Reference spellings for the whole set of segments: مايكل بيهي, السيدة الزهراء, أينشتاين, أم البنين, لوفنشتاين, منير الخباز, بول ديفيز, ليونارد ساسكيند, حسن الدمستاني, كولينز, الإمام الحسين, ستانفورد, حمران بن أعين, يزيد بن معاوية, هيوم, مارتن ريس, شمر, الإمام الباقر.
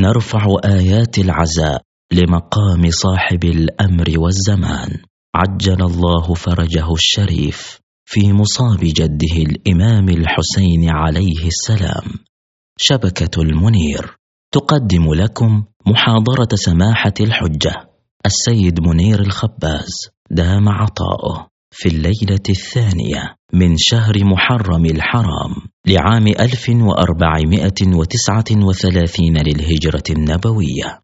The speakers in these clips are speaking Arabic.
نرفع آيات العزاء لمقام صاحب الأمر والزمان عجل الله فرجه الشريف في مصاب جده الإمام الحسين عليه السلام. شبكة المنير تقدم لكم محاضرة سماحة الحجة السيد منير الخباز دام عطاؤه في الليلة الثانية من شهر محرم الحرام لعام 1439 للهجرة النبوية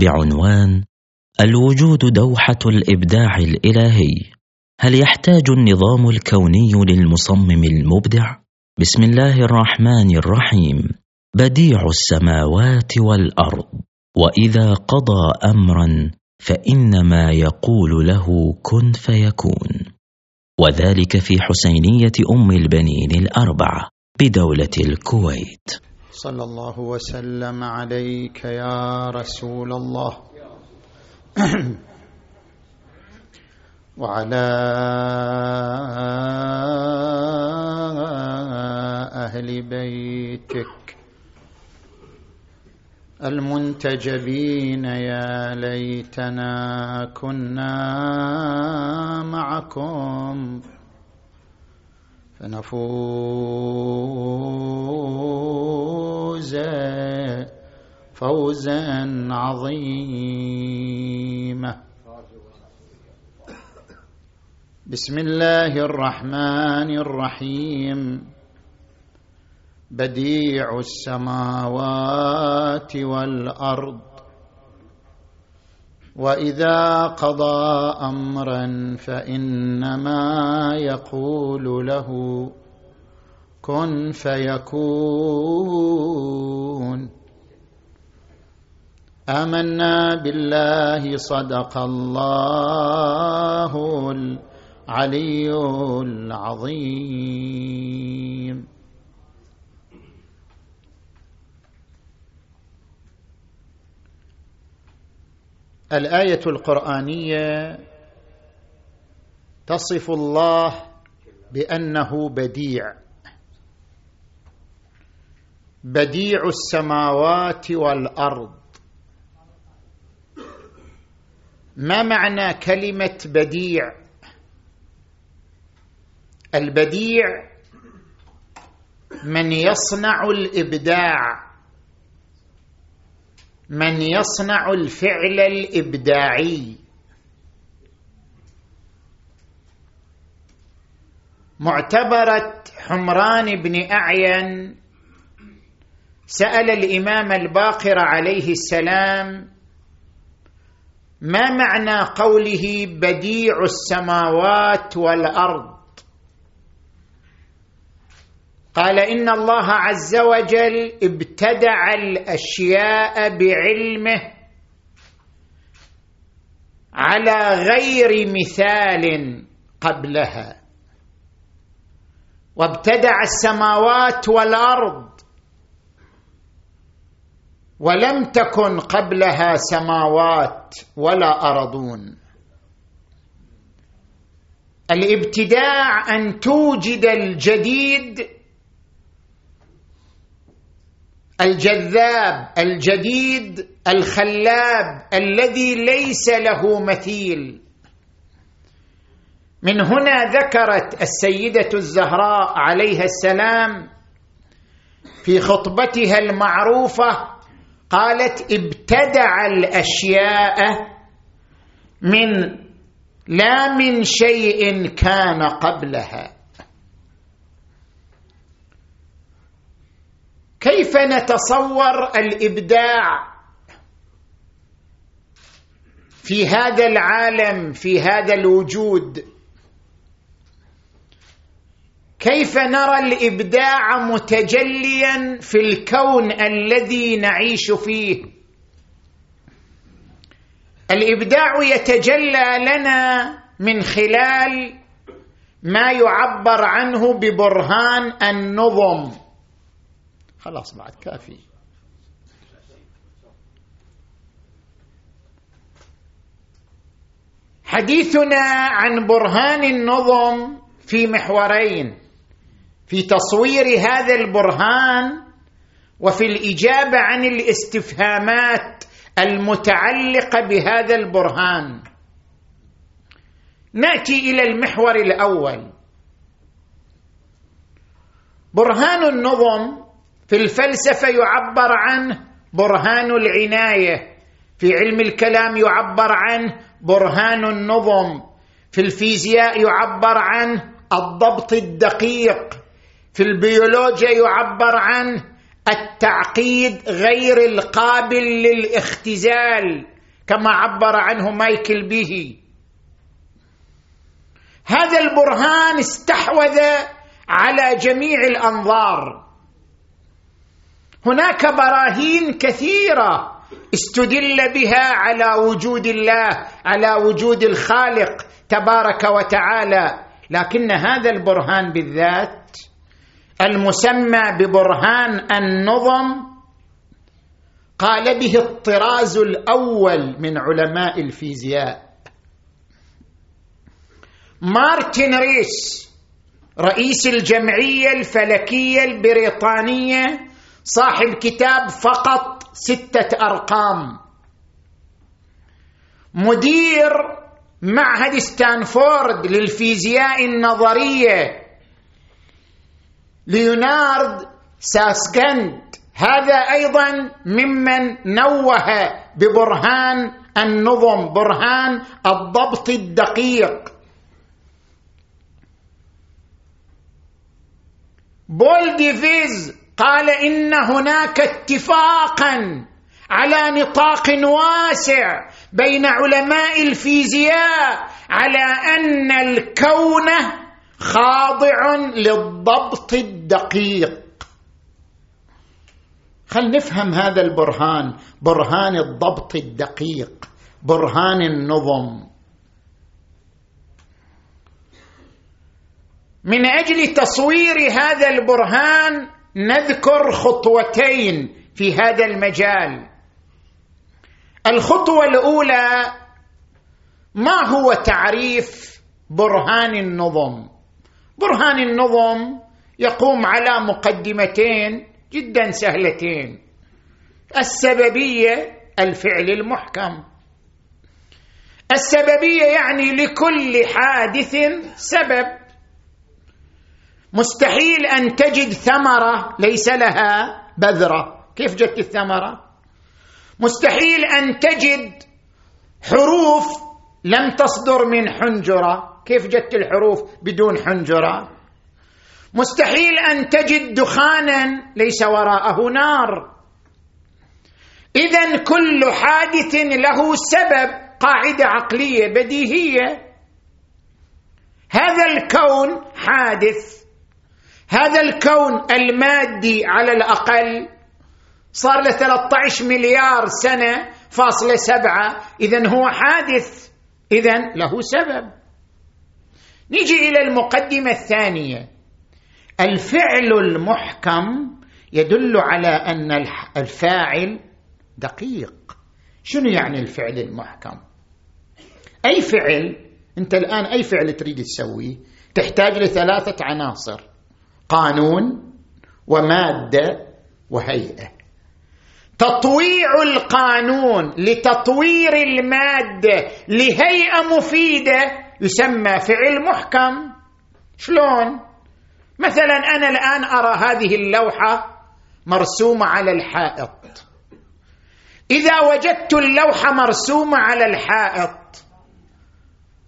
بعنوان الوجود دوحة الإبداع الإلهي، هل يحتاج النظام الكوني للمصمم المبدع؟ بسم الله الرحمن الرحيم. بديع السماوات والأرض وإذا قضى أمرا فإنما يقول له كن فيكون، وذلك في حسينية أم البنين الأربعة بدولة الكويت. صلى الله وسلم عليك يا رسول الله وعلى أهل بيتك المنتجبين، يا ليتنا كنا معكم فنفوز فوزا عظيما. بسم الله الرحمن الرحيم. بديع السماوات والأرض وإذا قضى أمرا فإنما يقول له كن فيكون. آمنا بالله، صدق الله العلي العظيم. الآية القرآنية تصف الله بأنه بديع، بديع السماوات والأرض. ما معنى كلمة بديع؟ البديع من يصنع الإبداع، من يصنع الفعل الإبداعي. معتبرة حمران بن أعين سأل الإمام الباقر عليه السلام ما معنى قوله بديع السماوات والأرض؟ قال إن الله عز وجل ابتدع الأشياء بعلمه على غير مثال قبلها، وابتدع السماوات والأرض ولم تكن قبلها سماوات ولا أرضون. الابتداع أن توجد الجديد الجذاب، الجديد الخلاب الذي ليس له مثيل. من هنا ذكرت السيدة الزهراء عليها السلام في خطبتها المعروفة، قالت ابتدع الأشياء لا من شيء كان قبلها. كيف نتصور الإبداع في هذا العالم، في هذا الوجود؟ كيف نرى الإبداع متجليا في الكون الذي نعيش فيه؟ الإبداع يتجلى لنا من خلال ما يعبر عنه ببرهان النظم. خلاص بعد كافي. حديثنا عن برهان النظم في محورين، في تصوير هذا البرهان وفي الإجابة عن الاستفهامات المتعلقة بهذا البرهان. نأتي إلى المحور الأول. برهان النظم في الفلسفة يعبر عنه برهان العناية، في علم الكلام يعبر عنه برهان النظم، في الفيزياء يعبر عنه الضبط الدقيق، في البيولوجيا يعبر عنه التعقيد غير القابل للاختزال كما عبر عنه مايكل بيهي. هذا البرهان استحوذ على جميع الأنظار. هناك براهين كثيرة استدل بها على وجود الله، على وجود الخالق تبارك وتعالى، لكن هذا البرهان بالذات المسمى ببرهان النظم قال به الطراز الأول من علماء الفيزياء، مارتن ريس رئيس الجمعية الفلكية البريطانية، صاحب كتاب فقط 6 أرقام، مدير معهد ستانفورد للفيزياء النظرية، ليونارد ساسكيند، هذا أيضا ممن نوه ببرهان النظم، برهان الضبط الدقيق. بول ديفيز قال إن هناك اتفاقا على نطاق واسع بين علماء الفيزياء على أن الكون خاضع للضبط الدقيق. خلينا نفهم هذا البرهان، برهان الضبط الدقيق، برهان النظم. من أجل تصوير هذا البرهان نذكر خطوتين في هذا المجال. الخطوة الأولى، ما هو تعريف برهان النظم؟ برهان النظم يقوم على مقدمتين جدا سهلتين: السببية، الفعل المحكم. السببية يعني لكل حادث سبب، مستحيل أن تجد ثمرة ليس لها بذرة، كيف جت الثمرة؟ مستحيل أن تجد حروف لم تصدر من حنجرة، كيف جت الحروف بدون حنجرة؟ مستحيل أن تجد دخانا ليس وراءه نار. إذن كل حادث له سبب، قاعدة عقلية بديهية. هذا الكون حادث، هذا الكون المادي على الأقل صار له 13.7 مليار سنة، إذن هو حادث، إذن له سبب. نيجي إلى المقدمة الثانية، الفعل المحكم يدل على أن الفاعل دقيق. شنو يعني الفعل المحكم؟ أي فعل، أنت الآن أي فعل تريد تسويه تحتاج ل3 عناصر: قانون ومادة وهيئة. تطويع القانون لتطوير المادة لهيئة مفيدة يسمى فعل محكم. شلون؟ مثلا أنا الآن أرى هذه اللوحة مرسومة على الحائط، إذا وجدت اللوحة مرسومة على الحائط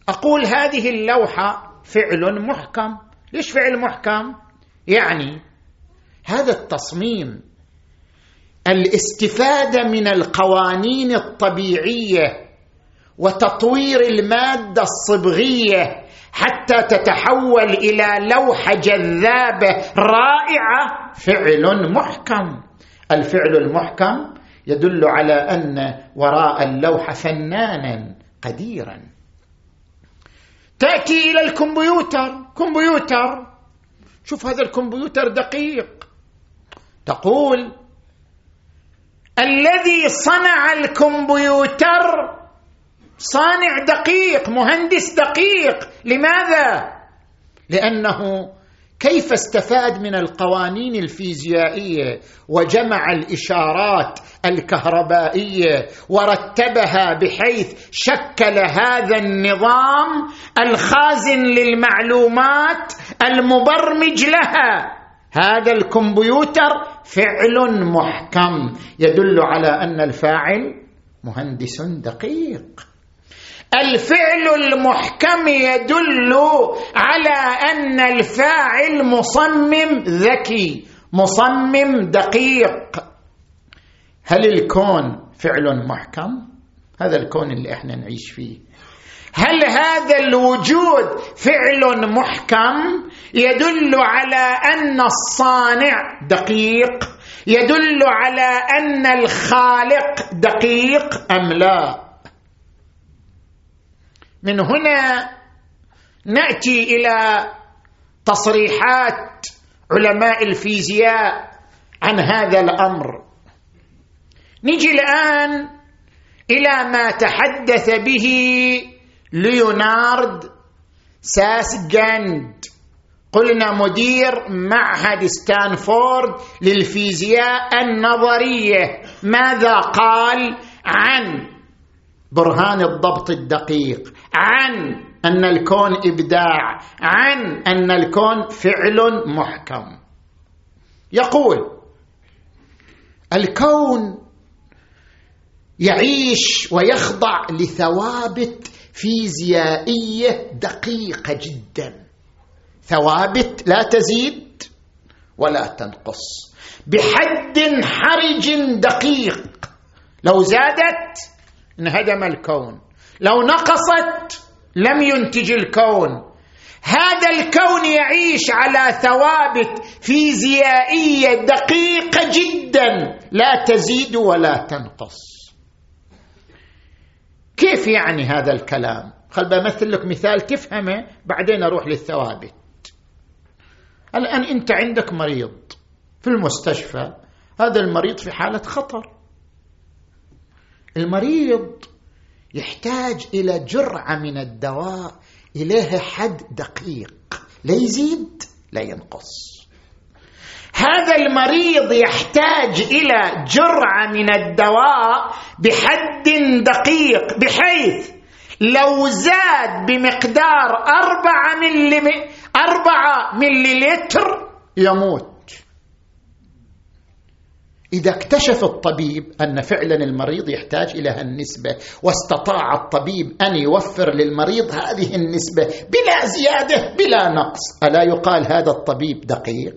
أقول هذه اللوحة فعل محكم. ليش فعل محكم؟ يعني هذا التصميم، الاستفادة من القوانين الطبيعية وتطوير المادة الصبغية حتى تتحول إلى لوحة جذابة رائعة، فعل محكم. الفعل المحكم يدل على أن وراء اللوحة فنانا قديرا. تأتي إلى الكمبيوتر، كمبيوتر، شوف هذا الكمبيوتر دقيق، تقول الذي صنع الكمبيوتر صانع دقيق، مهندس دقيق. لماذا؟ لأنه كيف استفاد من القوانين الفيزيائية وجمع الإشارات الكهربائية ورتبها بحيث شكل هذا النظام الخازن للمعلومات المبرمج لها. هذا الكمبيوتر فعل محكم يدل على أن الفاعل مهندس دقيق. الفعل المحكم يدل على أن الفاعل مصمم ذكي، مصمم دقيق. هل الكون فعل محكم؟ هذا الكون اللي احنا نعيش فيه. هل هذا الوجود فعل محكم يدل على أن الصانع دقيق، يدل على أن الخالق دقيق أم لا؟ من هنا نأتي إلى تصريحات علماء الفيزياء عن هذا الأمر. نجي الآن إلى ما تحدث به ليونارد ساسكيند، قلنا مدير معهد ستانفورد للفيزياء النظرية، ماذا قال عن برهان الضبط الدقيق، عن أن الكون إبداع، عن أن الكون فعل محكم. يقول: الكون يعيش ويخضع لثوابت فيزيائية دقيقة جدا، ثوابت لا تزيد ولا تنقص، بحد حرج دقيق، لو زادت انهدم الكون، لو نقصت لم ينتج الكون. هذا الكون يعيش على ثوابت فيزيائية دقيقة جدا لا تزيد ولا تنقص. كيف يعني هذا الكلام؟ خل بمثل لك مثال تفهمه بعدين أروح للثوابت. الآن أنت عندك مريض في المستشفى، هذا المريض في حالة خطر، المريض يحتاج إلى جرعة من الدواء إليها حد دقيق، لا يزيد لا ينقص. هذا المريض يحتاج إلى جرعة من الدواء بحد دقيق، بحيث لو زاد بمقدار 4 مللتر يموت. إذا اكتشف الطبيب أن فعلا المريض يحتاج إلى هالنسبة، واستطاع الطبيب أن يوفر للمريض هذه النسبة بلا زيادة بلا نقص، ألا يقال هذا الطبيب دقيق؟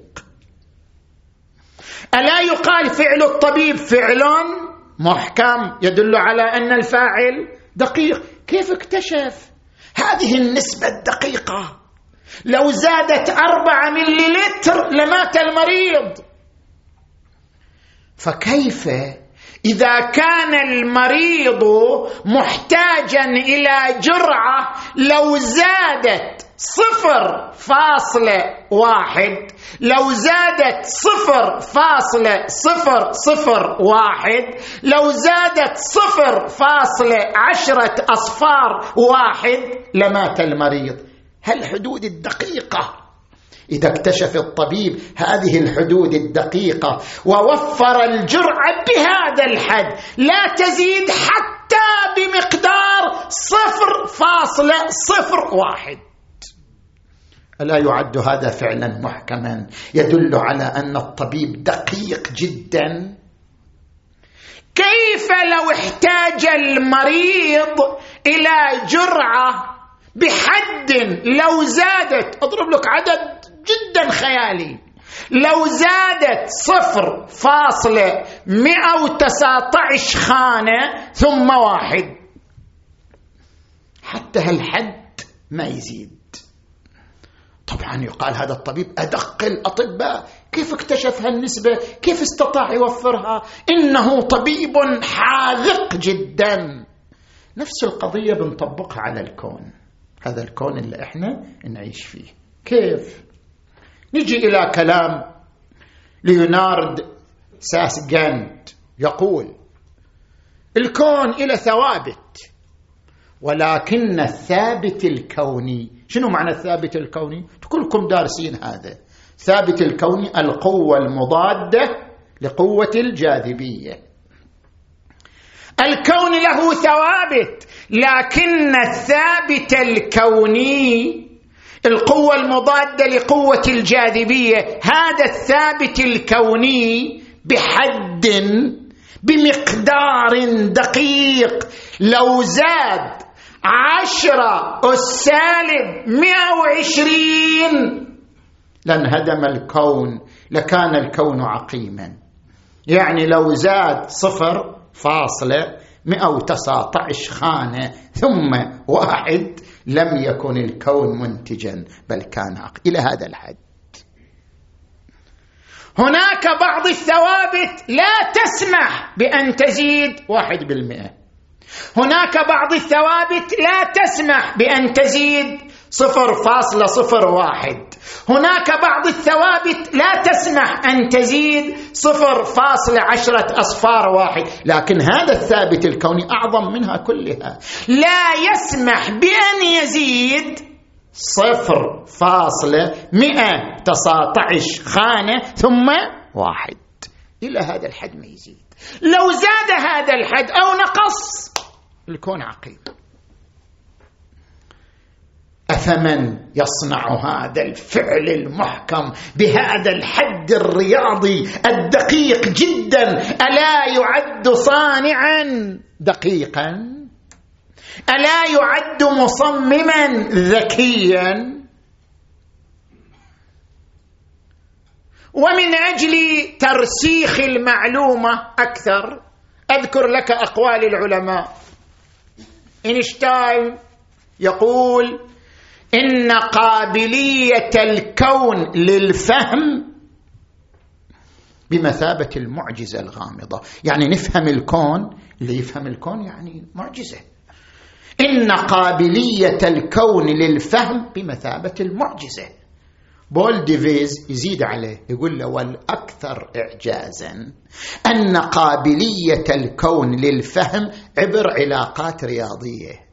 ألا يقال فعل الطبيب فعل محكم يدل على أن الفاعل دقيق؟ كيف اكتشف هذه النسبة الدقيقة؟ لو زادت 4 مللتر لمات المريض. فكيف إذا كان المريض محتاجا إلى جرعة لو زادت 0.1، لو زادت 0.001، لو زادت 0.10 لمات المريض؟ هالحدود الدقيقة إذا اكتشف الطبيب هذه الحدود الدقيقة ووفر الجرعة بهذا الحد لا تزيد حتى بمقدار 0.01، ألا يعد هذا فعلا محكما يدل على أن الطبيب دقيق جدا؟ كيف لو احتاج المريض إلى جرعة بحد لو زادت، أضرب لك عدد جدا خيالي، لو زادت 0.119 خانة ثم 1، حتى هالحد ما يزيد؟ طبعا يقال هذا الطبيب أدق الأطباء، كيف اكتشف هالنسبة؟ كيف استطاع يوفرها؟ إنه طبيب حاذق جدا. نفس القضية بنطبقها على الكون، هذا الكون اللي احنا نعيش فيه. كيف؟ نجي إلى كلام ليونارد ساسكيند، يقول: الكون إلى ثوابت، ولكن الثابت الكوني. شنو معنى الثابت الكوني؟ كلكم دارسين هذا، ثابت الكون القوة المضادة لقوة الجاذبية. الكون له ثوابت، لكن الثابت الكوني القوة المضادة لقوة الجاذبية، هذا الثابت الكوني بحد بمقدار دقيق لو زاد 10⁻¹20 لانهدم الكون، لكان الكون عقيما. يعني لو زاد 0.119 خانة ثم 1 لم يكن الكون منتجا بل كان إلى هذا الحد. هناك بعض الثوابت لا تسمح بأن تزيد 1%، هناك بعض الثوابت لا تسمح بأن تزيد 0.01، هناك بعض الثوابت لا تسمح أن تزيد 0.10 أصفار واحد، لكن هذا الثابت الكوني أعظم منها كلها، لا يسمح بأن يزيد 0.119 خانة ثم 1 إلى هذا الحد ما يزيد. لو زاد هذا الحد أو نقص الكون عقيم. أفمن يصنع هذا الفعل المحكم بهذا الحد الرياضي الدقيق جدا ألا يعد صانعا دقيقا؟ ألا يعد مصمما ذكيا؟ ومن أجل ترسيخ المعلومة أكثر أذكر لك أقوال العلماء. أينشتاين يقول إن قابلية الكون للفهم بمثابة المعجزة الغامضة، يعني نفهم الكون، اللي يفهم الكون يعني معجزة. إن قابلية الكون للفهم بمثابة المعجزة. بول ديفيز يزيد عليه يقول له والأكثر إعجازا أن قابلية الكون للفهم عبر علاقات رياضية.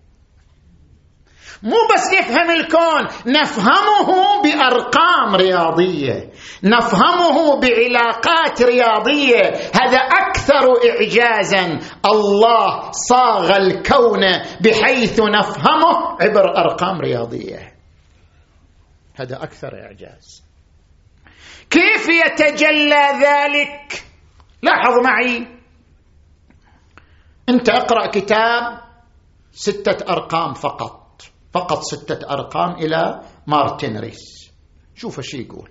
مو بس نفهم الكون، نفهمه بأرقام رياضية، نفهمه بعلاقات رياضية، هذا أكثر إعجازا. الله صاغ الكون بحيث نفهمه عبر أرقام رياضية، هذا أكثر إعجاز. كيف يتجلى ذلك؟ لاحظ معي، أنت أقرأ كتاب 6 أرقام فقط 6 أرقام إلى مارتن ريس، شوف شي يقول.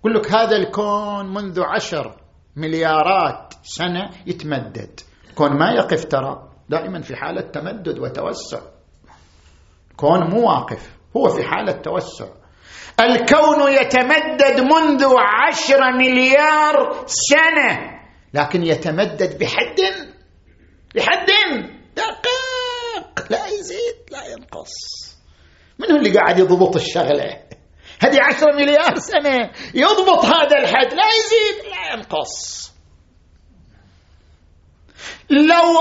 يقول لك هذا الكون منذ 10 مليارات سنة يتمدد، الكون ما يقف، ترى دائما في حالة تمدد وتوسع، الكون مو واقف، هو في حالة توسع. الكون يتمدد منذ 10 مليار سنة، لكن يتمدد بحد دقيق، لا يزيد لا ينقص. من اللي قاعد يضبط الشغلة؟ هذه 10 مليار سنة يضبط هذا الحد، لا يزيد لا ينقص. لو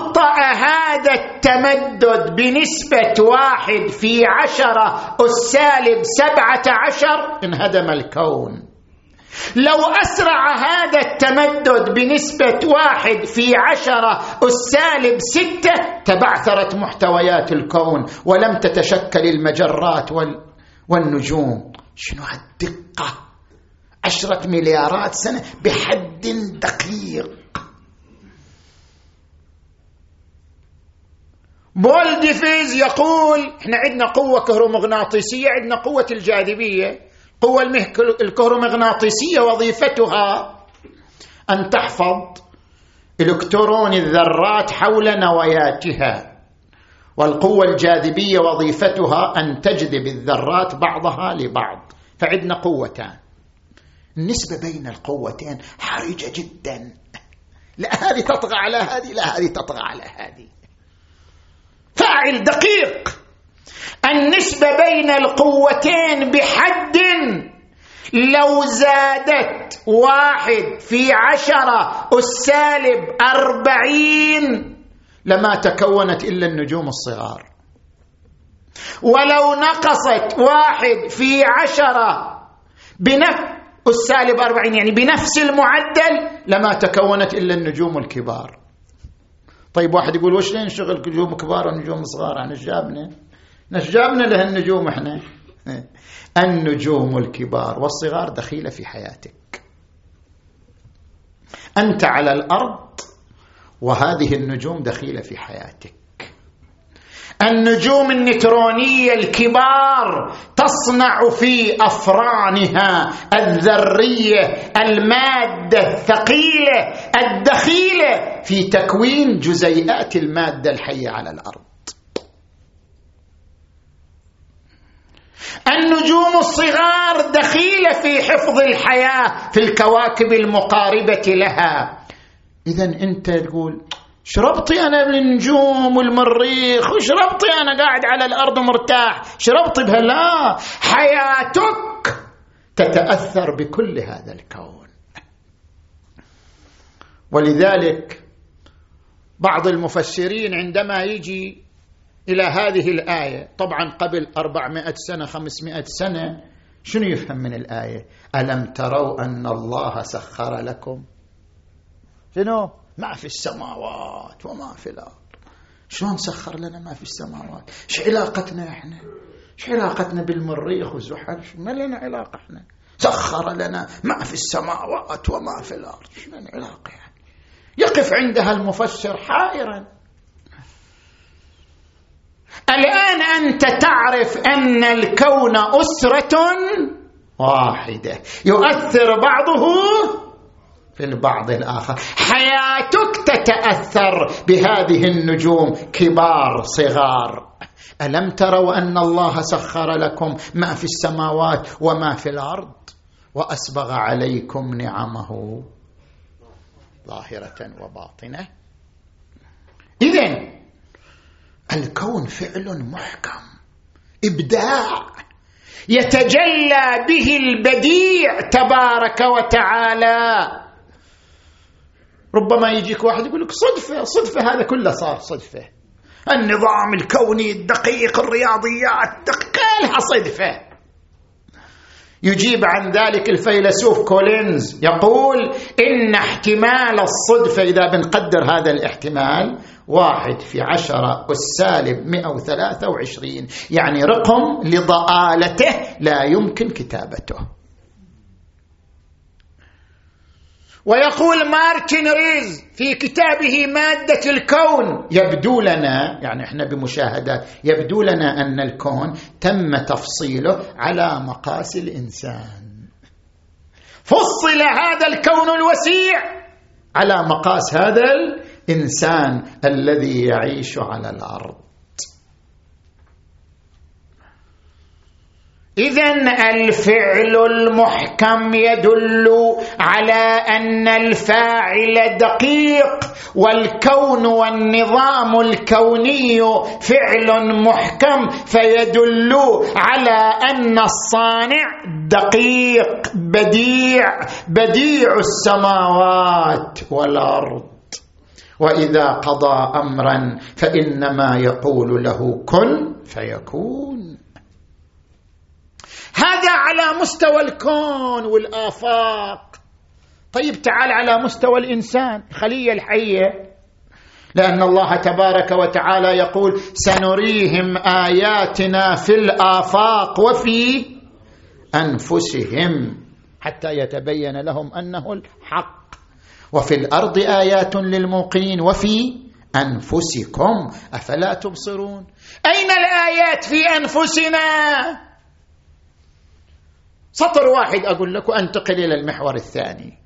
أبطأ هذا التمدد بنسبة 1/10⁻¹៧ انهدم الكون. لو أسرع هذا التمدد بنسبة 1/10⁻6 تبعثرت محتويات الكون ولم تتشكل المجرات والنجوم. شنو هالدقة؟ 10 مليارات سنة بحد دقيق. بول ديفيز يقول احنا عندنا قوة كهرومغناطيسية، عندنا قوة الجاذبية. قوة الكهرومغناطيسية وظيفتها أن تحفظ إلكترون الذرات حول نواياتها، والقوة الجاذبية وظيفتها أن تجذب الذرات بعضها لبعض. فعندنا قوتان، النسبة بين القوتين حرجة جدا، لا هذه تطغى على هذه، لا هذه تطغى على هذه. فاعل دقيق، النسبة بين القوتين بحد لو زادت 1/10⁻40 لما تكونت إلا النجوم الصغار، ولو نقصت 1/10 السالب 40 يعني بنفس المعدل لما تكونت إلا النجوم الكبار. طيب واحد يقول وش لين شغل نجوم كبار ونجوم صغار؟ احنا نشجابنا لهالنجوم. احنا النجوم الكبار والصغار دخيلة في حياتك، أنت على الأرض وهذه النجوم دخيلة في حياتك. النجوم النيترونية الكبار تصنع في أفرانها الذرية المادة الثقيلة الدخيلة في تكوين جزيئات المادة الحية على الأرض. النجوم الصغار دخيلة في حفظ الحياة في الكواكب المقاربة لها. إذن أنت تقول شربطي أنا بالنجوم والمريخ، وشربطي أنا قاعد على الأرض مرتاح، شربطي بها؟ لا، حياتك تتأثر بكل هذا الكون. ولذلك بعض المفسرين عندما يجي إلى هذه الآية، طبعا قبل 400 سنة 500 سنة، شنو يفهم من الآية؟ ألم تروا أن الله سخر لكم شنو؟ ما في السماوات وما في الأرض. شلون سخر لنا ما في السماوات؟ ايش علاقتنا احنا؟ ايش علاقتنا بالمريخ والزحل؟ ما لنا علاقة احنا. سخر لنا ما في السماوات وما في الأرض، ايش لنا علاقة يعني؟ يقف عندها المفسر حائرا. الآن أنت تعرف أن الكون أسرة واحدة يؤثر بعضه في البعض الآخر. حياتك تتأثر بهذه النجوم كبار صغار. ألم تروا أن الله سخر لكم ما في السماوات وما في الأرض وأسبغ عليكم نعمه ظاهرة وباطنة. إذن الكون فعل محكم، إبداع يتجلى به البديع تبارك وتعالى. ربما يجيك واحد يقول لك صدفة، هذا كله صار صدفة. النظام الكوني الدقيق، الرياضيات كلها صدفة. يجيب عن ذلك الفيلسوف كولينز، يقول إن احتمال الصدفة إذا بنقدر هذا الاحتمال 1/10⁻³³، يعني رقم لضآلته لا يمكن كتابته. ويقول مارتن ريس في كتابه مادة الكون، يبدو لنا يعني احنا بمشاهدات يبدو لنا أن الكون تم تفصيله على مقاس الإنسان. فصل هذا الكون الوسيع على مقاس هذا الإنسان الذي يعيش على الأرض. إذن الفعل المحكم يدل على أن الفاعل دقيق، والكون والنظام الكوني فعل محكم، فيدل على أن الصانع دقيق بديع السماوات والأرض. وإذا قضى أمرا فإنما يقول له كن فيكون. هذا على مستوى الكون والآفاق. طيب تعال على مستوى الإنسان، خلية الحية، لأن الله تبارك وتعالى يقول سنريهم آياتنا في الآفاق وفي أنفسهم حتى يتبين لهم أنه الحق. وفي الأرض آيات للموقنين وفي أنفسكم أفلا تبصرون. أين الآيات في أنفسنا؟ سطر واحد أقول لك وأنتقل إلى المحور الثاني.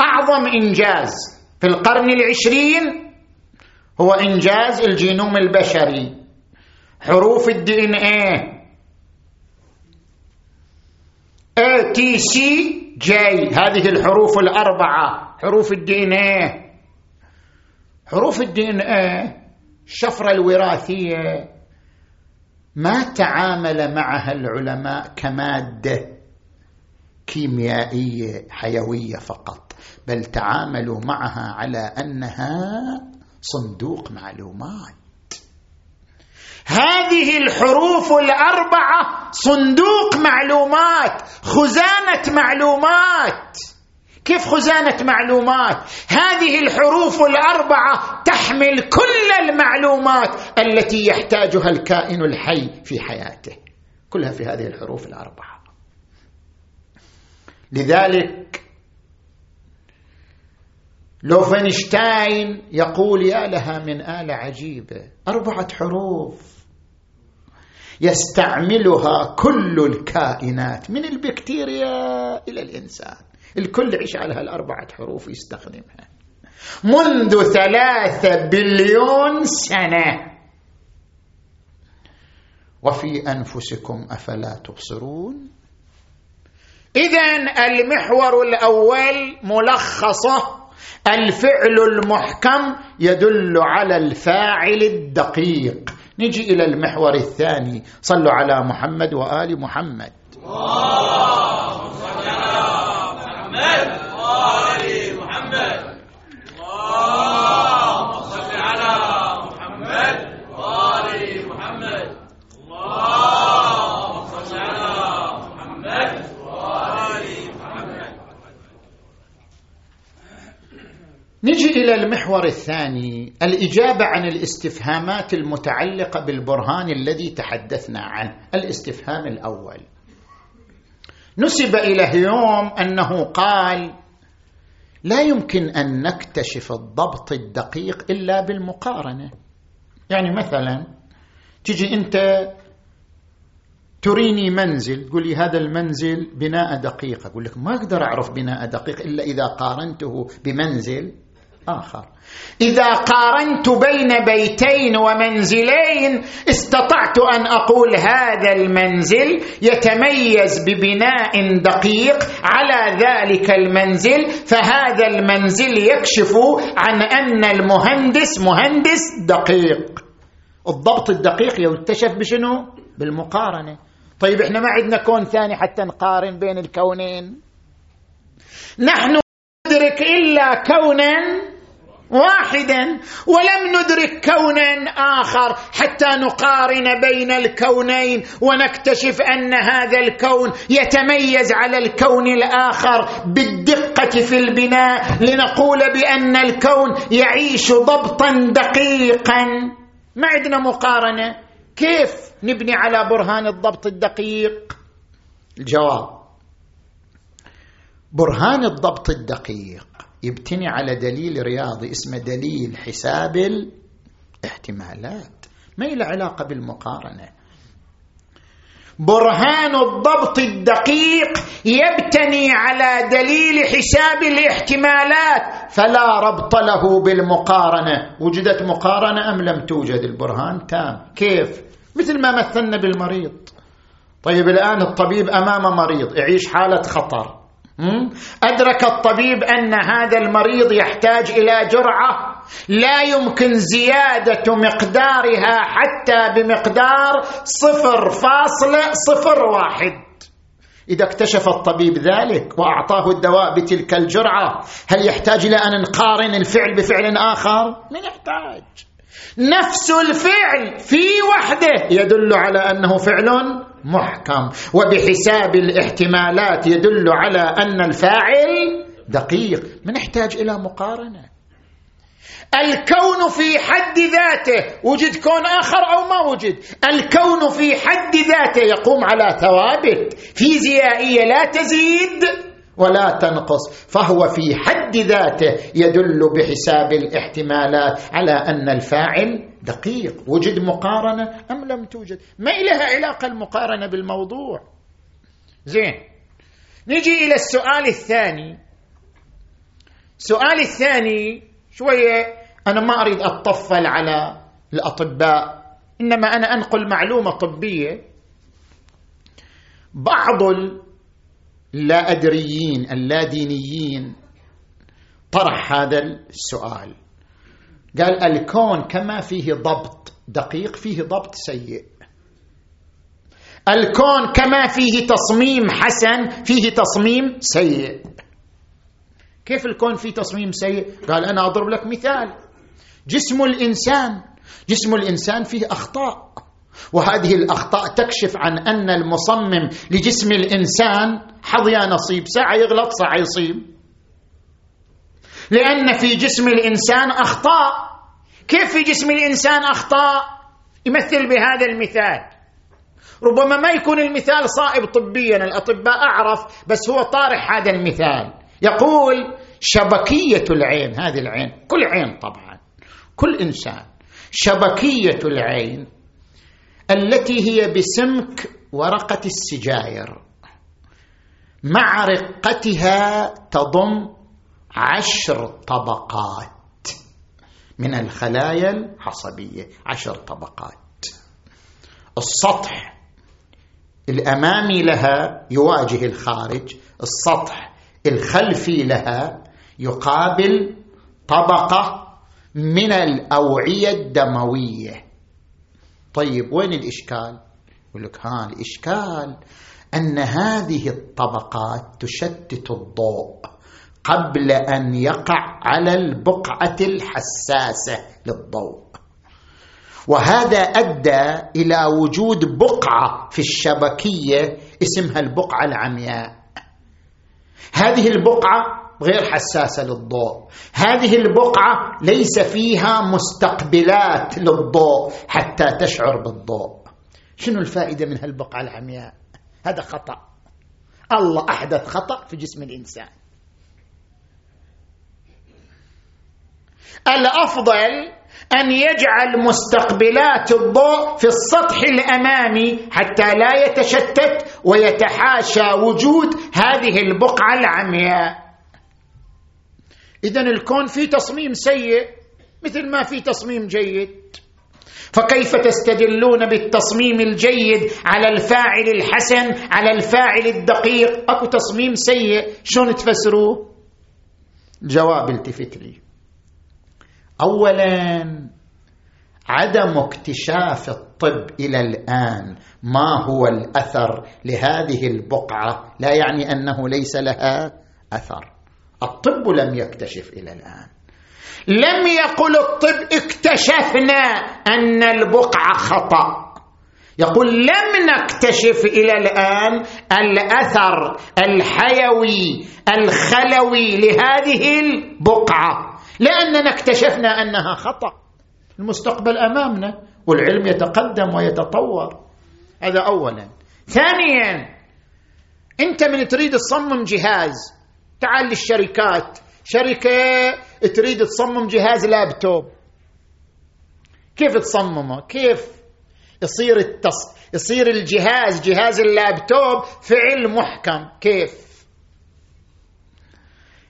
أعظم إنجاز في القرن العشرين هو إنجاز الجينوم البشري، حروف الدي إن إيه ATCJ، هذه الحروف الأربعة حروف الدي إن إيه. حروف الدي إن إيه الشفرة الوراثية ما تعامل معها العلماء كمادة كيميائية حيوية فقط، بل تعاملوا معها على أنها صندوق معلومات. هذه الحروف الأربعة صندوق معلومات، خزانة معلومات. كيف خزانة معلومات؟ هذه الحروف الأربعة تحمل كل المعلومات التي يحتاجها الكائن الحي في حياته، كلها في هذه الحروف الأربعة. لذلك لوفنشتاين يقول يا لها من آلة عجيبة، 4 حروف يستعملها كل الكائنات من البكتيريا إلى الإنسان، الكل يعيش على هال4 حروف يستخدمها منذ 3 بليون سنة. وفي أنفسكم أفلا تبصرون. إذن المحور الأول ملخصه، الفعل المحكم يدل على الفاعل الدقيق. نجي إلى المحور الثاني، صلوا على محمد وآل محمد. نجي إلى المحور الثاني، الإجابة عن الاستفهامات المتعلقة بالبرهان الذي تحدثنا عنه. الاستفهام الأول نسب إلى هيوم أنه قال لا يمكن أن نكتشف الضبط الدقيق إلا بالمقارنة. يعني مثلا تجي أنت تريني منزل، تقولي هذا المنزل بناء دقيقة، أقول لك ما أقدر أعرف بناء دقيق إلا إذا قارنته بمنزل آخر. إذا قارنت بين بيتين ومنزلين استطعت أن أقول هذا المنزل يتميز ببناء دقيق على ذلك المنزل، فهذا المنزل يكشف عن أن المهندس مهندس دقيق. الضبط الدقيق يكتشف بشنو؟ بالمقارنة. طيب إحنا ما عندنا كون ثاني حتى نقارن بين الكونين، نحن ندرك إلا كونا واحدا ولم ندرك كونا آخر حتى نقارن بين الكونين ونكتشف أن هذا الكون يتميز على الكون الآخر بالدقة في البناء لنقول بأن الكون يعيش ضبطا دقيقا. ما عندنا مقارنة، كيف نبني على برهان الضبط الدقيق؟ الجواب، برهان الضبط الدقيق يبتني على دليل رياضي اسمه دليل حساب الاحتمالات، ما له علاقة بالمقارنة. برهان الضبط الدقيق يبتني على دليل حساب الاحتمالات، فلا ربط له بالمقارنة. وجدت مقارنة أم لم توجد؟ البرهان تام. كيف؟ مثل ما مثلنا بالمريض. طيب الآن الطبيب أمام مريض يعيش حالة خطر، أدرك الطبيب أن هذا المريض يحتاج إلى جرعة لا يمكن زيادة مقدارها حتى بمقدار 0.01. إذا اكتشف الطبيب ذلك وأعطاه الدواء بتلك الجرعة، هل يحتاج إلى أن نقارن الفعل بفعل آخر؟ ما يحتاج. نفس الفعل في وحده يدل على أنه فعل محكم، وبحساب الاحتمالات يدل على أن الفاعل دقيق، ما نحتاج إلى مقارنة. الكون في حد ذاته، وجد كون آخر أو ما وجد، الكون في حد ذاته يقوم على ثوابت فيزيائية لا تزيد ولا تنقص، فهو في حد ذاته يدل بحساب الاحتمالات على أن الفاعل دقيق. وجد مقارنة أم لم توجد، ما إلها علاقة المقارنة بالموضوع. زين، نجي إلى السؤال الثاني. السؤال الثاني شوية أنا ما أريد أتطفل على الأطباء، إنما أنا أنقل معلومة طبية. بعض اللا أدريين اللادينيين طرح هذا السؤال، قال الكون كما فيه ضبط دقيق فيه ضبط سيء، الكون كما فيه تصميم حسن فيه تصميم سيء. كيف الكون فيه تصميم سيء؟ قال أنا أضرب لك مثال، جسم الإنسان فيه أخطاء، وهذه الأخطاء تكشف عن أن المصمم لجسم الإنسان حظيا نصيب، ساعة يغلط ساعة يصيب، لأن في جسم الإنسان أخطاء. كيف في جسم الإنسان أخطاء؟ يمثل بهذا المثال، ربما ما يكون المثال صائب طبيا، الأطباء أعرف، بس هو طارح هذا المثال. يقول شبكية العين، هذه العين كل عين طبعا كل إنسان، شبكية العين التي هي بسمك ورقة السجاير مع رقتها تضم 10 طبقات من الخلايا العصبية، 10 طبقات. السطح الأمامي لها يواجه الخارج، السطح الخلفي لها يقابل طبقة من الأوعية الدموية. طيب وين الإشكال؟ يقول لك ها الإشكال أن هذه الطبقات تشتت الضوء قبل أن يقع على البقعة الحساسة للضوء، وهذا أدى إلى وجود بقعة في الشبكية اسمها البقعة العمياء. هذه البقعة غير حساسة للضوء، هذه البقعة ليس فيها مستقبلات للضوء حتى تشعر بالضوء. شنو الفائدة من هالبقعة العمياء؟ هذا خطأ، الله أحدث خطأ في جسم الإنسان. الأفضل أن يجعل مستقبلات الضوء في السطح الأمامي حتى لا يتشتت ويتحاشى وجود هذه البقعة العمياء. إذن الكون فيه تصميم سيء مثل ما فيه تصميم جيد، فكيف تستدلون بالتصميم الجيد على الفاعل الحسن على الفاعل الدقيق؟ أكو تصميم سيء شون تفسروه؟ الجواب التفت لي، أولا عدم اكتشاف الطب إلى الآن ما هو الأثر لهذه البقعة لا يعني أنه ليس لها أثر. الطب لم يكتشف إلى الآن، لم يقل الطب اكتشفنا أن البقعة خطأ، يقول لم نكتشف إلى الآن الأثر الحيوي الخلوي لهذه البقعة، لأننا اكتشفنا أنها خطأ. المستقبل أمامنا والعلم يتقدم ويتطور، هذا أولا. ثانيا أنت من تريد تصمم جهاز، تعال للشركات، شركة تريد تصمم جهاز لابتوب، كيف تصممه؟ كيف يصير يصير الجهاز جهاز اللابتوب فعل محكم؟ كيف؟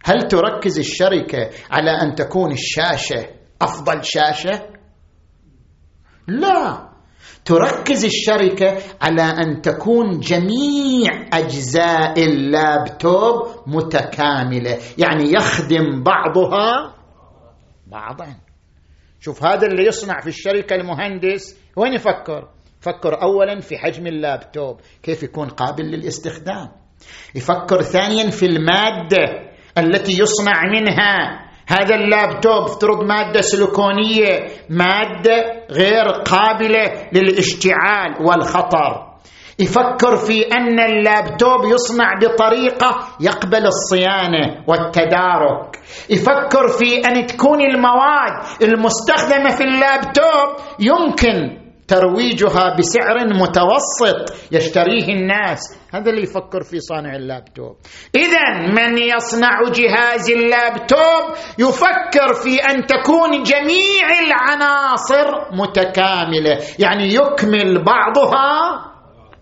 هل تركز الشركة على أن تكون الشاشة أفضل شاشة؟ لا، تركز الشركة على أن تكون جميع أجزاء اللابتوب متكاملة، يعني يخدم بعضها بعضا. شوف هذا اللي يصنع في الشركة المهندس وين يفكر؟ فكر أولا في حجم اللابتوب كيف يكون قابل للاستخدام، يفكر ثانيا في المادة التي يصنع منها هذا اللابتوب، افترض مادة سيليكونية، مادة غير قابلة للاشتعال والخطر، يفكر في أن اللابتوب يصنع بطريقة يقبل الصيانة والتدارك، يفكر في أن تكون المواد المستخدمة في اللابتوب يمكن ترويجها بسعر متوسط يشتريه الناس، هذا اللي يفكر في صانع اللابتوب. إذن من يصنع جهاز اللابتوب يفكر في أن تكون جميع العناصر متكاملة، يعني يكمل بعضها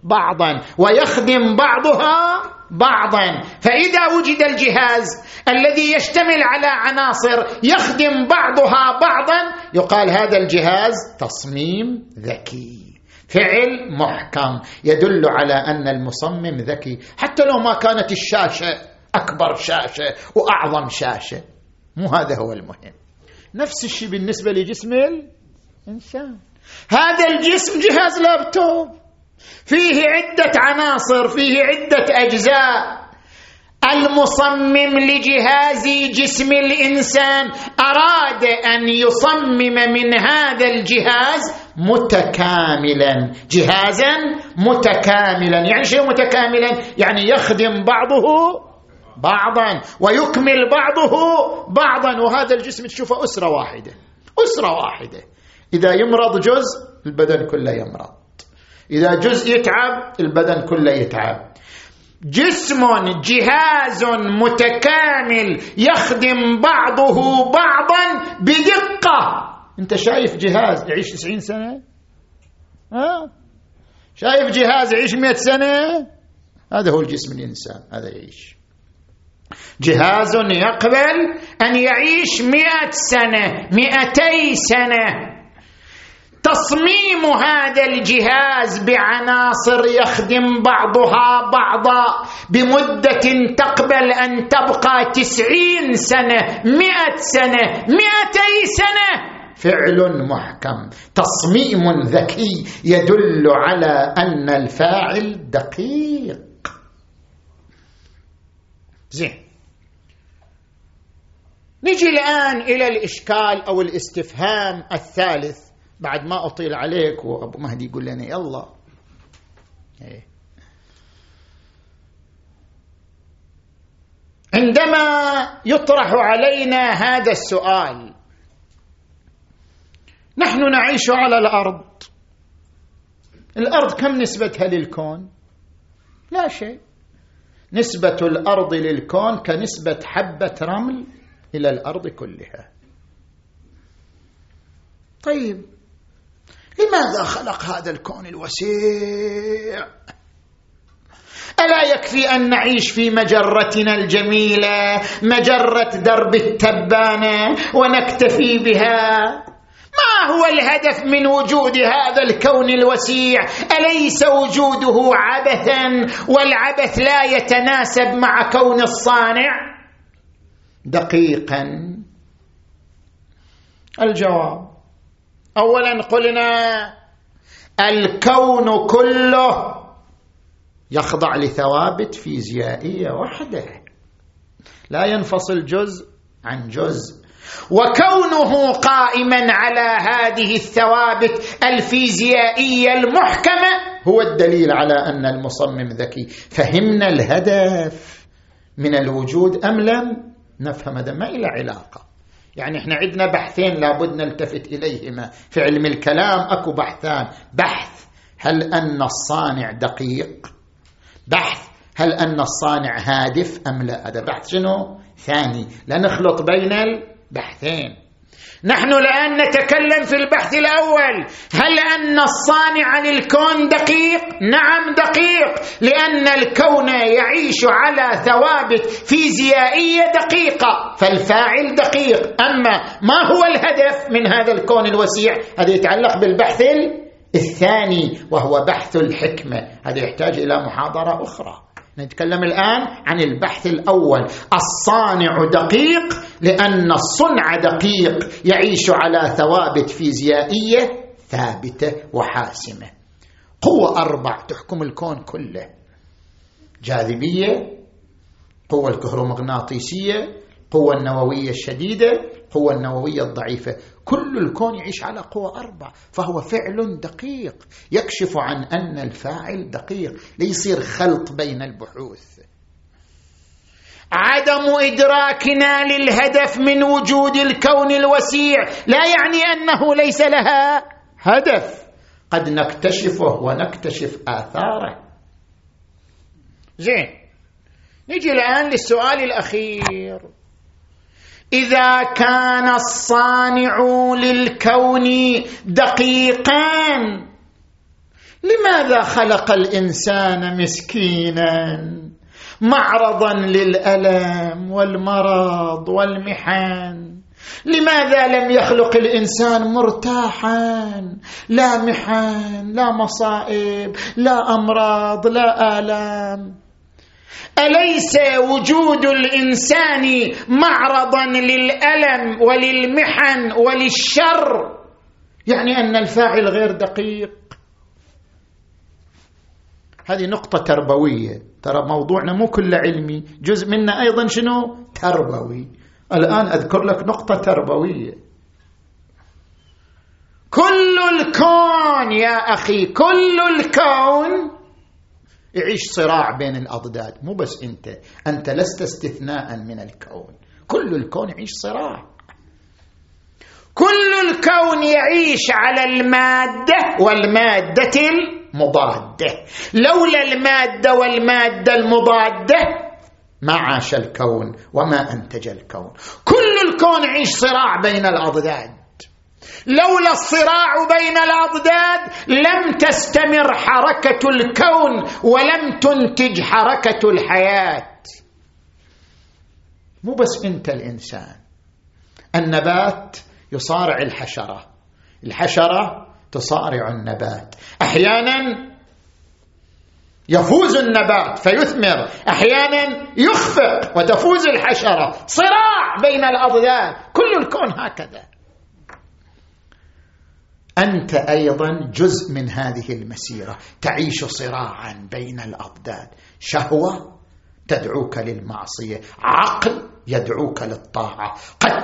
بعضا ويخدم بعضها بعضا. فإذا وجد الجهاز الذي يشتمل على عناصر يخدم بعضها بعضا يقال هذا الجهاز تصميم ذكي، فعل محكم يدل على أن المصمم ذكي، حتى لو ما كانت الشاشة أكبر شاشة وأعظم شاشة، مو هذا هو المهم. نفس الشيء بالنسبة لجسم الإنسان، هذا الجسم جهاز لابتوب فيه عدة عناصر، فيه عدة أجزاء، المصمم لجهاز جسم الإنسان أراد أن يصمم من هذا الجهاز متكاملا، جهازا متكاملا. يعني شيء متكاملا يعني يخدم بعضه بعضا ويكمل بعضه بعضا. وهذا الجسم تشوفه أسرة واحدة، أسرة واحدة. إذا يمرض جزء البدن كله يمرض، إذا جزء يتعب البدن كله يتعب. جسم جهاز متكامل يخدم بعضه بعضا بدقة. أنت شايف جهاز يعيش 90 سنة؟ شايف جهاز يعيش 100 سنة؟ هذا هو الجسم الإنسان، هذا يعيش. جهاز يقبل أن يعيش 100 سنة 200 سنة. تصميم هذا الجهاز بعناصر يخدم بعضها بعضا بمدة تقبل أن تبقى 90 سنة 100 سنة 200 سنة. فعل محكم، تصميم ذكي يدل على أن الفاعل دقيق. زين، نجي الآن إلى الإشكال أو الاستفهام الثالث بعد ما أطيل عليك وأبو مهدي يقول لنا يلا. عندما يطرح علينا هذا السؤال، نحن نعيش على الأرض، الأرض كم نسبتها للكون؟ لا شيء. نسبة الأرض للكون كنسبة حبة رمل إلى الأرض كلها. طيب لماذا خلق هذا الكون الوسيع؟ ألا يكفي أن نعيش في مجرتنا الجميلة، مجرة درب التبانة، ونكتفي بها؟ ما هو الهدف من وجود هذا الكون الوسيع؟ أليس وجوده عبثا، والعبث لا يتناسب مع كون الصانع دقيقا؟ الجواب، أولا قلنا الكون كله يخضع لثوابت فيزيائية واحدة، لا ينفصل جزء عن جزء، وكونه قائما على هذه الثوابت الفيزيائية المحكمة هو الدليل على أن المصمم ذكي. فهمنا الهدف من الوجود أم لم نفهم؟ هذا ما إلى علاقة. يعني احنا عندنا بحثين لابد نلتفت إليهما في علم الكلام، أكو بحثان، بحث هل أن الصانع دقيق، بحث هل أن الصانع هادف أم لا. هذا بحث شنو ثاني، لا نخلط بين البحثين. نحن الآن نتكلم في البحث الأول، هل أن الصانع للكون دقيق؟ نعم دقيق، لأن الكون يعيش على ثوابت فيزيائية دقيقة، فالفاعل دقيق. أما ما هو الهدف من هذا الكون الوسيع، هذا يتعلق بالبحث الثاني وهو بحث الحكمة، هذا يحتاج إلى محاضرة أخرى. نتكلم الآن عن البحث الأول، الصانع دقيق لأن الصنع دقيق يعيش على ثوابت فيزيائية ثابتة وحاسمة. قوة 4 تحكم الكون كله، جاذبية، قوة الكهرومغناطيسية، قوة النووية الشديدة، قوة النووية الضعيفة، كل الكون يعيش على قوة 4. فهو فعل دقيق يكشف عن أن الفاعل دقيق، ليصير خلط بين البحوث. عدم إدراكنا للهدف من وجود الكون الوسيع لا يعني أنه ليس لها هدف، قد نكتشفه ونكتشف آثاره. زين، نجي الآن للسؤال الأخير، إذا كان الصانع للكون دقيقا لماذا خلق الإنسان مسكينا معرضا للألم والمرض والمحن؟ لماذا لم يخلق الإنسان مرتاحا، لا محن لا مصائب لا أمراض لا آلام؟ أليس وجود الإنسان معرضا للألم وللمحن وللشر يعني أن الفاعل غير دقيق؟ هذه نقطة تربوية ترى موضوعنا مو كله علمي، جزء منا أيضا شنو؟ تربوي. الآن أذكر لك نقطة تربوية. كل الكون يا أخي، كل الكون يعيش صراع بين الأضداد، مو بس أنت لست استثناء من الكون، كل الكون يعيش صراع. كل الكون يعيش على المادة والمادة المضادة، لولا المادة والمادة المضادة ما عاش الكون وما أنتج الكون. كل الكون يعيش صراع بين الأضداد، لولا الصراع بين الأضداد لم تستمر حركة الكون ولم تنتج حركة الحياة. مو بس أنت الإنسان، النبات يصارع الحشرة، الحشرة تصارع النبات، أحيانا يفوز النبات فيثمر، أحيانا يخفق وتفوز الحشرة، صراع بين الأضداد. كل الكون هكذا، أنت أيضا جزء من هذه المسيرة، تعيش صراعا بين الأضداد. شهوة تدعوك للمعصية، عقل يدعوك للطاعة. قد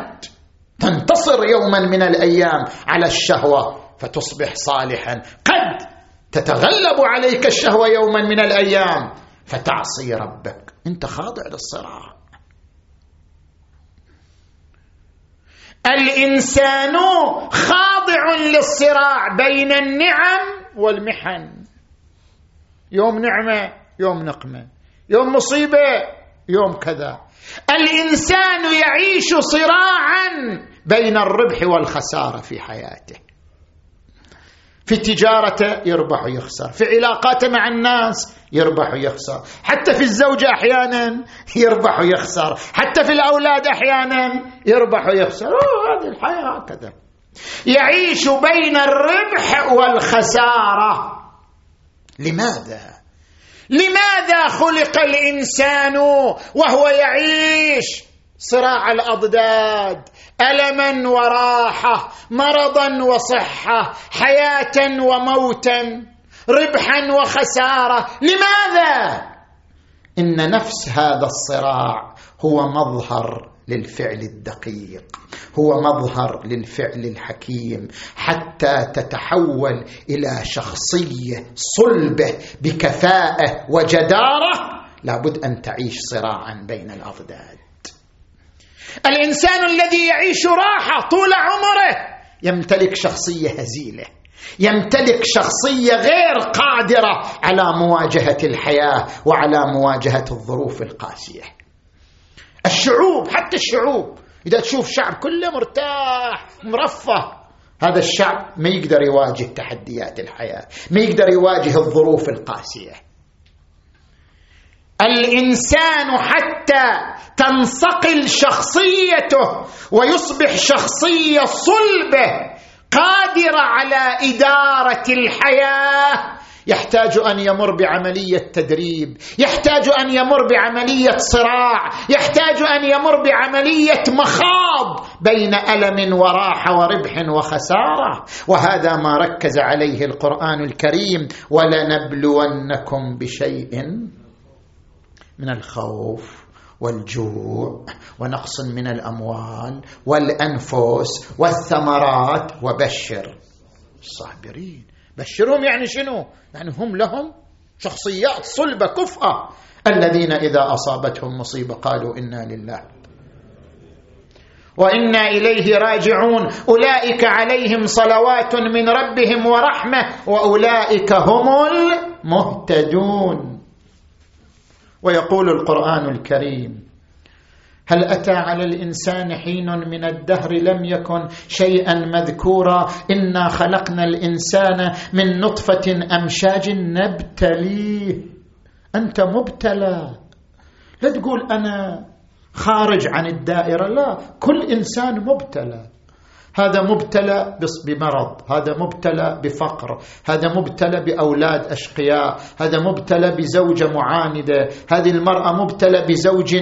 تنتصر يوما من الأيام على الشهوة فتصبح صالحا، قد تتغلب عليك الشهوة يوما من الأيام فتعصي ربك. أنت خاضع للصراع. الإنسان خاضع للصراع بين النعم والمحن، يوم نعمة يوم نقمة، يوم مصيبة يوم كذا. الإنسان يعيش صراعا بين الربح والخسارة في حياته، في تجارته يربح ويخسر، في علاقاته مع الناس يربح ويخسر، حتى في الزوجة أحيانا يربح ويخسر، حتى في الأولاد أحيانا يربح ويخسر. هذه الحياة هكذا، يعيش بين الربح والخسارة. لماذا خلق الإنسان وهو يعيش صراع الأضداد، ألما وراحة، مرضا وصحة، حياة وموتا، ربحا وخسارة؟ لماذا؟ إن نفس هذا الصراع هو مظهر للفعل الدقيق، هو مظهر للفعل الحكيم، حتى تتحول إلى شخصية صلبة بكفاءة وجدارة لابد أن تعيش صراعا بين الأضداد. الإنسان الذي يعيش راحة طول عمره يمتلك شخصية هزيلة، يمتلك شخصية غير قادرة على مواجهة الحياة وعلى مواجهة الظروف القاسية. الشعوب، حتى الشعوب، إذا تشوف شعب كله مرتاح مرفه، هذا الشعب ما يقدر يواجه تحديات الحياة، ما يقدر يواجه الظروف القاسية. الإنسان حتى تنصقل شخصيته ويصبح شخصية صلبة قادرة على إدارة الحياة يحتاج أن يمر بعملية تدريب، يحتاج أن يمر بعملية صراع، يحتاج أن يمر بعملية مخاض بين ألم وراحة وربح وخسارة. وهذا ما ركز عليه القرآن الكريم: ولنبلونكم بشيء من الخوف والجوع ونقص من الأموال والأنفس والثمرات وبشر الصابرين. بشرهم يعني شنو؟ يعني هم لهم شخصيات صلبة كفأة، الذين إذا أصابتهم مصيبة قالوا إنا لله وإنا إليه راجعون، أولئك عليهم صلوات من ربهم ورحمة وأولئك هم المهتدون. ويقول القرآن الكريم: هل أتى على الإنسان حين من الدهر لم يكن شيئا مذكورا، إنا خلقنا الإنسان من نطفة أمشاج نبتليه. أنت مبتلى، لا تقول أنا خارج عن الدائرة، لا، كل إنسان مبتلى. هذا مبتلى بمرض، هذا مبتلى بفقر، هذا مبتلى بأولاد أشقياء، هذا مبتلى بزوجة معاندة، هذه المرأة مبتلى بزوج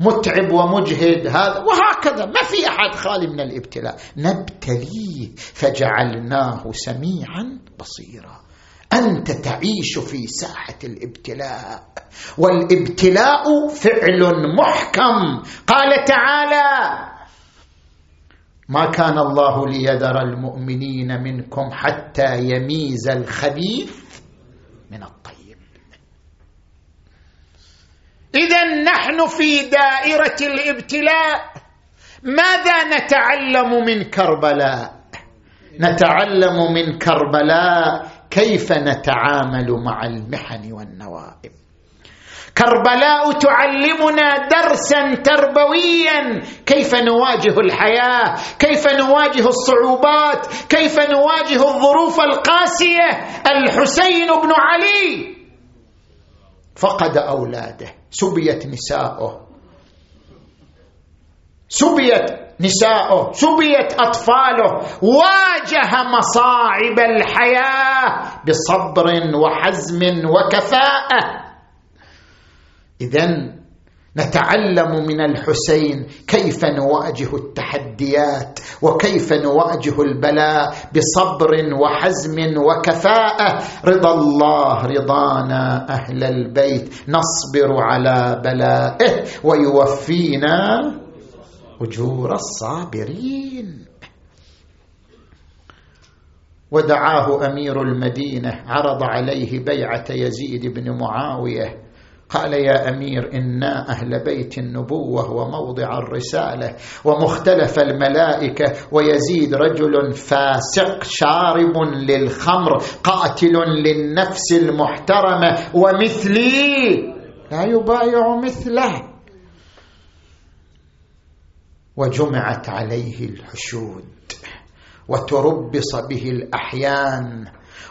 متعب ومجهد، هذا وهكذا، ما في أحد خالي من الابتلاء. نبتليه فجعلناه سميعا بصيرا. أنت تعيش في ساحة الابتلاء، والابتلاء فعل محكم. قال تعالى: ما كان الله ليذر المؤمنين منكم حتى يميز الخبيث من الطيب. إذن نحن في دائرة الابتلاء. ماذا نتعلم من كربلاء؟ نتعلم من كربلاء كيف نتعامل مع المحن والنوائب. كربلاء تعلمنا درسا تربويا، كيف نواجه الحياة، كيف نواجه الصعوبات، كيف نواجه الظروف القاسية. الحسين بن علي فقد أولاده، سبيت نساؤه، سبيت أطفاله، واجه مصاعب الحياة بصبر وحزم وكفاءة. إذن نتعلم من الحسين كيف نواجه التحديات وكيف نواجه البلاء بصبر وحزم وكفاءة. رضى الله رضانا أهل البيت نصبر على بلائه ويوفينا أجور الصابرين. ودعاه أمير المدينة، عرض عليه بيعة يزيد بن معاوية، قال: يا أمير، إنا أهل بيت النبوة وموضع الرسالة ومختلف الملائكة، ويزيد رجل فاسق شارب للخمر قاتل للنفس المحترمة، ومثلي لا يبايع مثله. وجمعت عليه الحشود وتربص به الأحيان،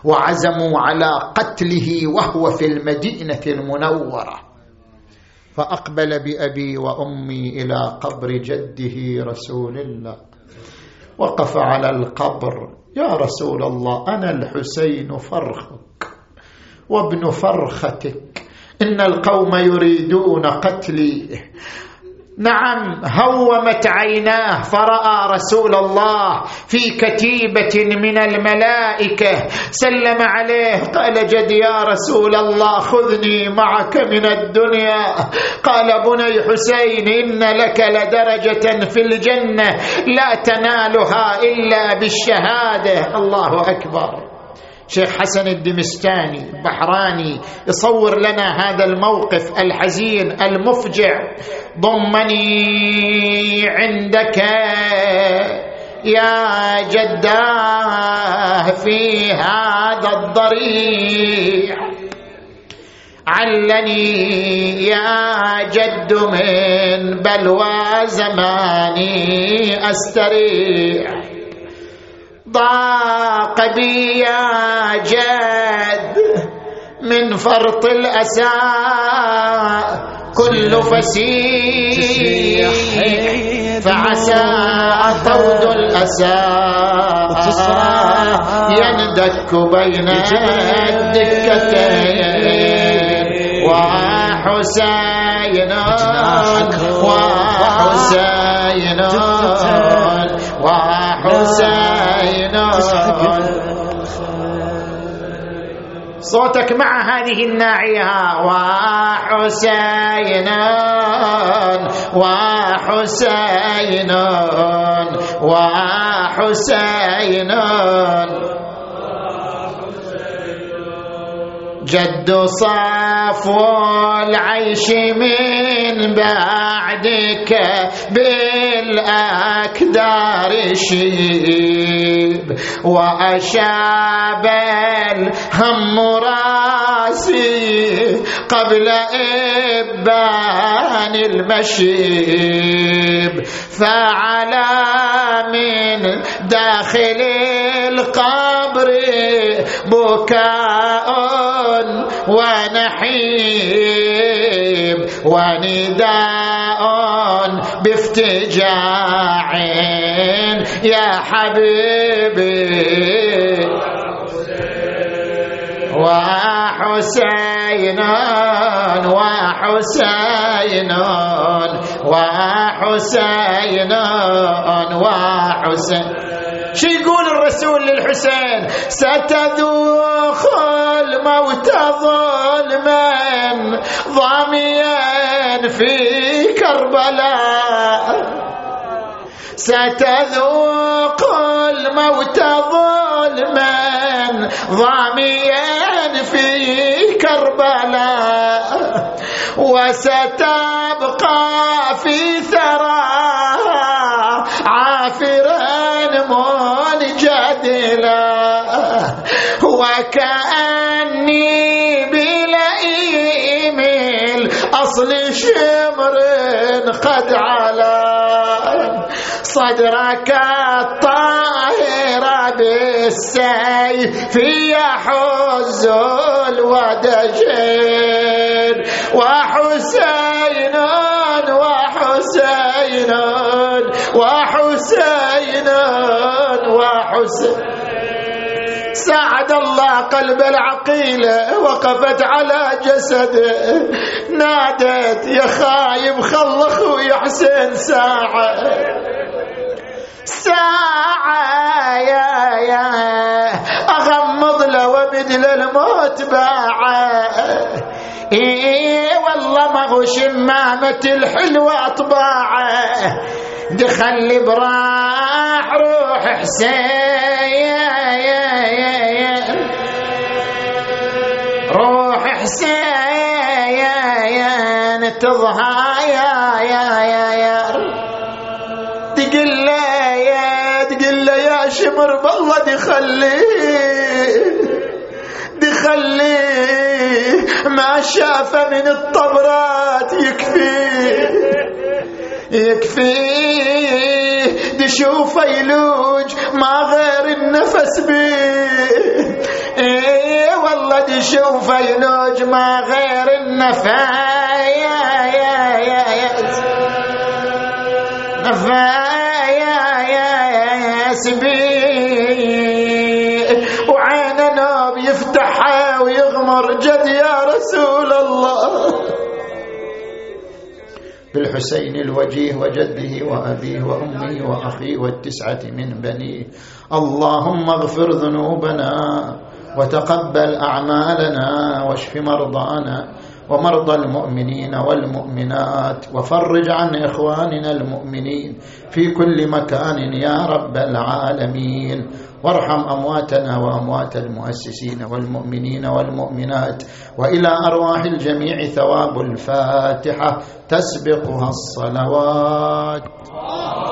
وعزموا على قتله وهو في المدينة المنورة. فأقبل بأبي وأمي إلى قبر جده رسول الله، وقف على القبر: يا رسول الله، أنا الحسين فرخك وابن فرختك، إن القوم يريدون قتلي. نعم، هومت عيناه فرأى رسول الله في كتيبة من الملائكة، سلم عليه، قال: جد يا رسول الله، خذني معك من الدنيا. قال: بني حسين، إن لك لدرجة في الجنة لا تنالها إلا بالشهادة. الله أكبر. شيخ حسن الدمستاني البحراني يصور لنا هذا الموقف الحزين المفجع: ضمني عندك يا جداه في هذا الضريع، علني يا جد من بلوى زماني أستريع، ضاق بي يا جد من فرط الأسى كل فسيح، فعسى طود الأسى يندك بين الدكتين، وحسين وحسين وحسين. صوتك مع هذه الناعية: وحسين وحسين وحسين. جد صفو العيش من بعدك بالأكدار شيب، وأشاب الهم راسي قبل إبان المشيب، فعلى من داخل القبر بكاء ونحيب، ونداء بافتجاع يا حبيبي، وحسين وحسين وحسين وحسين. شو يقول الرسول للحسين؟ ستذوق الموت ظلما ضاميا في كربلاء، ستذوق الموت ظلما ضاميا في كربلاء، وستبقى في ثراها عافرا منجدلا، وكأني بلئيم الأصل شمر قد علا، صدرك الطاهر بالسيف يحز الودجين، وحسين وحسين وحسين وحسين. ساعد الله قلب العقيلة وقفت على جسده، نادت يا خايب خل أخوي حسين ساعة ساعة، يا أغمض له وبدل الموت باعة، إيه والله ما هو شمامة الحلوة أطباعة، دخل براح روح حسين روح حسين تضحى، يا تقل له يا شمر بالله دخليه ما شافه من الطبرات يكفيه دشوفه يلوج ما غير النفس بيه، ايه والله دشوفه يلوج ما غير النفس، نفس بيه، وعينه نوب يفتحها ويغمر، جد يا رسول الله بالحسين الوجيه وجده وأبيه وأمه وأخيه والتسعة من بنيه، اللهم اغفر ذنوبنا وتقبل أعمالنا واشف مرضانا ومرضى المؤمنين والمؤمنات، وفرج عن إخواننا المؤمنين في كل مكان يا رب العالمين، وارحم أمواتنا وأموات المؤسسين والمؤمنين والمؤمنات، وإلى أرواح الجميع ثواب الفاتحة تسبقها الصلوات.